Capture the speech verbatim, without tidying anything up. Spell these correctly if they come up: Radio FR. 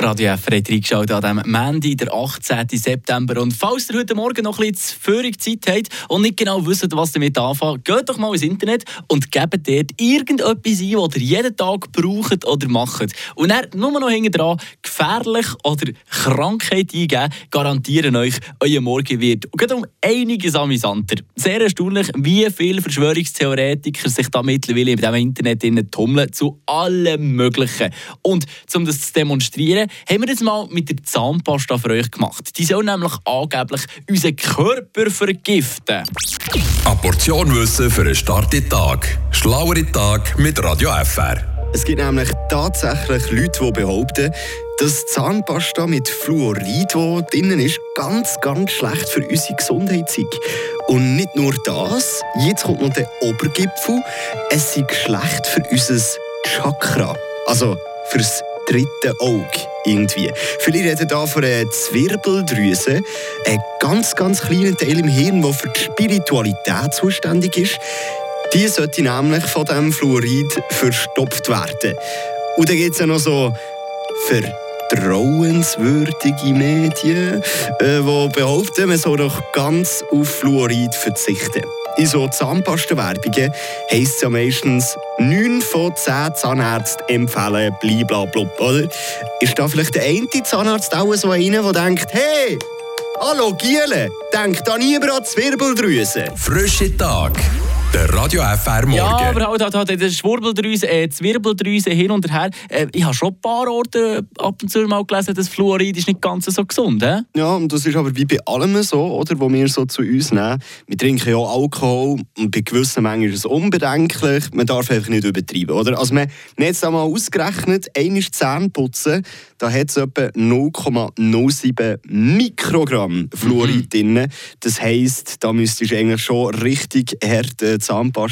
Radio F R hat reingeschaut an diesem Mandy, der achtzehnten September. Und falls ihr heute Morgen noch ein bisschen zu viel Zeit habt und nicht genau wisst, was damit anfangen, geht doch mal ins Internet und gebt dort irgendetwas ein, was ihr jeden Tag braucht oder macht. Und dann nur noch hinten dran, gefährlich oder Krankheit eingeben, garantieren euch, euer Morgen wird. Und geht um einiges amüsanter. Sehr erstaunlich, wie viele Verschwörungstheoretiker sich da mittlerweile in diesem Internet tummeln, zu allem Möglichen. Und um das zu demonstrieren, haben wir das mal mit der Zahnpasta für euch gemacht. Die soll nämlich angeblich unseren Körper vergiften. Eine Portion Wissen für einen starken Tag. Schlauere Tag mit Radio F R. Es gibt nämlich tatsächlich Leute, die behaupten, dass Zahnpasta mit Fluorid, die drinnen ist, ganz, ganz schlecht für unsere Gesundheit ist. Und nicht nur das, jetzt kommt noch der Obergipfel, es ist schlecht für unser Chakra. Also fürs dritte Auge irgendwie. Viele reden hier von einer Zwirbeldrüse, einen ganz, ganz kleinen Teil im Hirn, der für die Spiritualität zuständig ist. Die sollte nämlich von diesem Fluorid verstopft werden. Und dann gibt es ja noch so vertrauenswürdige Medien, die behaupten, man soll doch ganz auf Fluorid verzichten. In so Zahnpastenwerbungen heisst es ja meistens, neun von zehn Zahnärzten empfehlen bliblablub, oder? Ist da vielleicht der eine Zahnarzt auch so einer, der denkt, hey, hallo Giele, denkt da niemand an Zwirbeldrüse? Frische Tag. Der Radio F R Morgen. Ja, aber halt, halt, halt, das Schwurbeldrüse, äh, Zwirbeldrüse hin und her. Äh, ich habe schon ein paar Orte ab und zu mal gelesen, dass Fluorid ist nicht ganz so gesund ist. Ja, und das ist aber wie bei allem so, oder, wo wir so zu uns nehmen. Wir trinken ja Alkohol und bei gewissen Mengen ist es unbedenklich. Man darf einfach nicht übertreiben, oder? Also man, man hat es einmal ausgerechnet, einmal Zähne putzen, da hat es etwa null Komma null sieben Mikrogramm Fluorid mhm. drin. Das heisst, da müsstest du eigentlich schon richtig hart Zahnpasta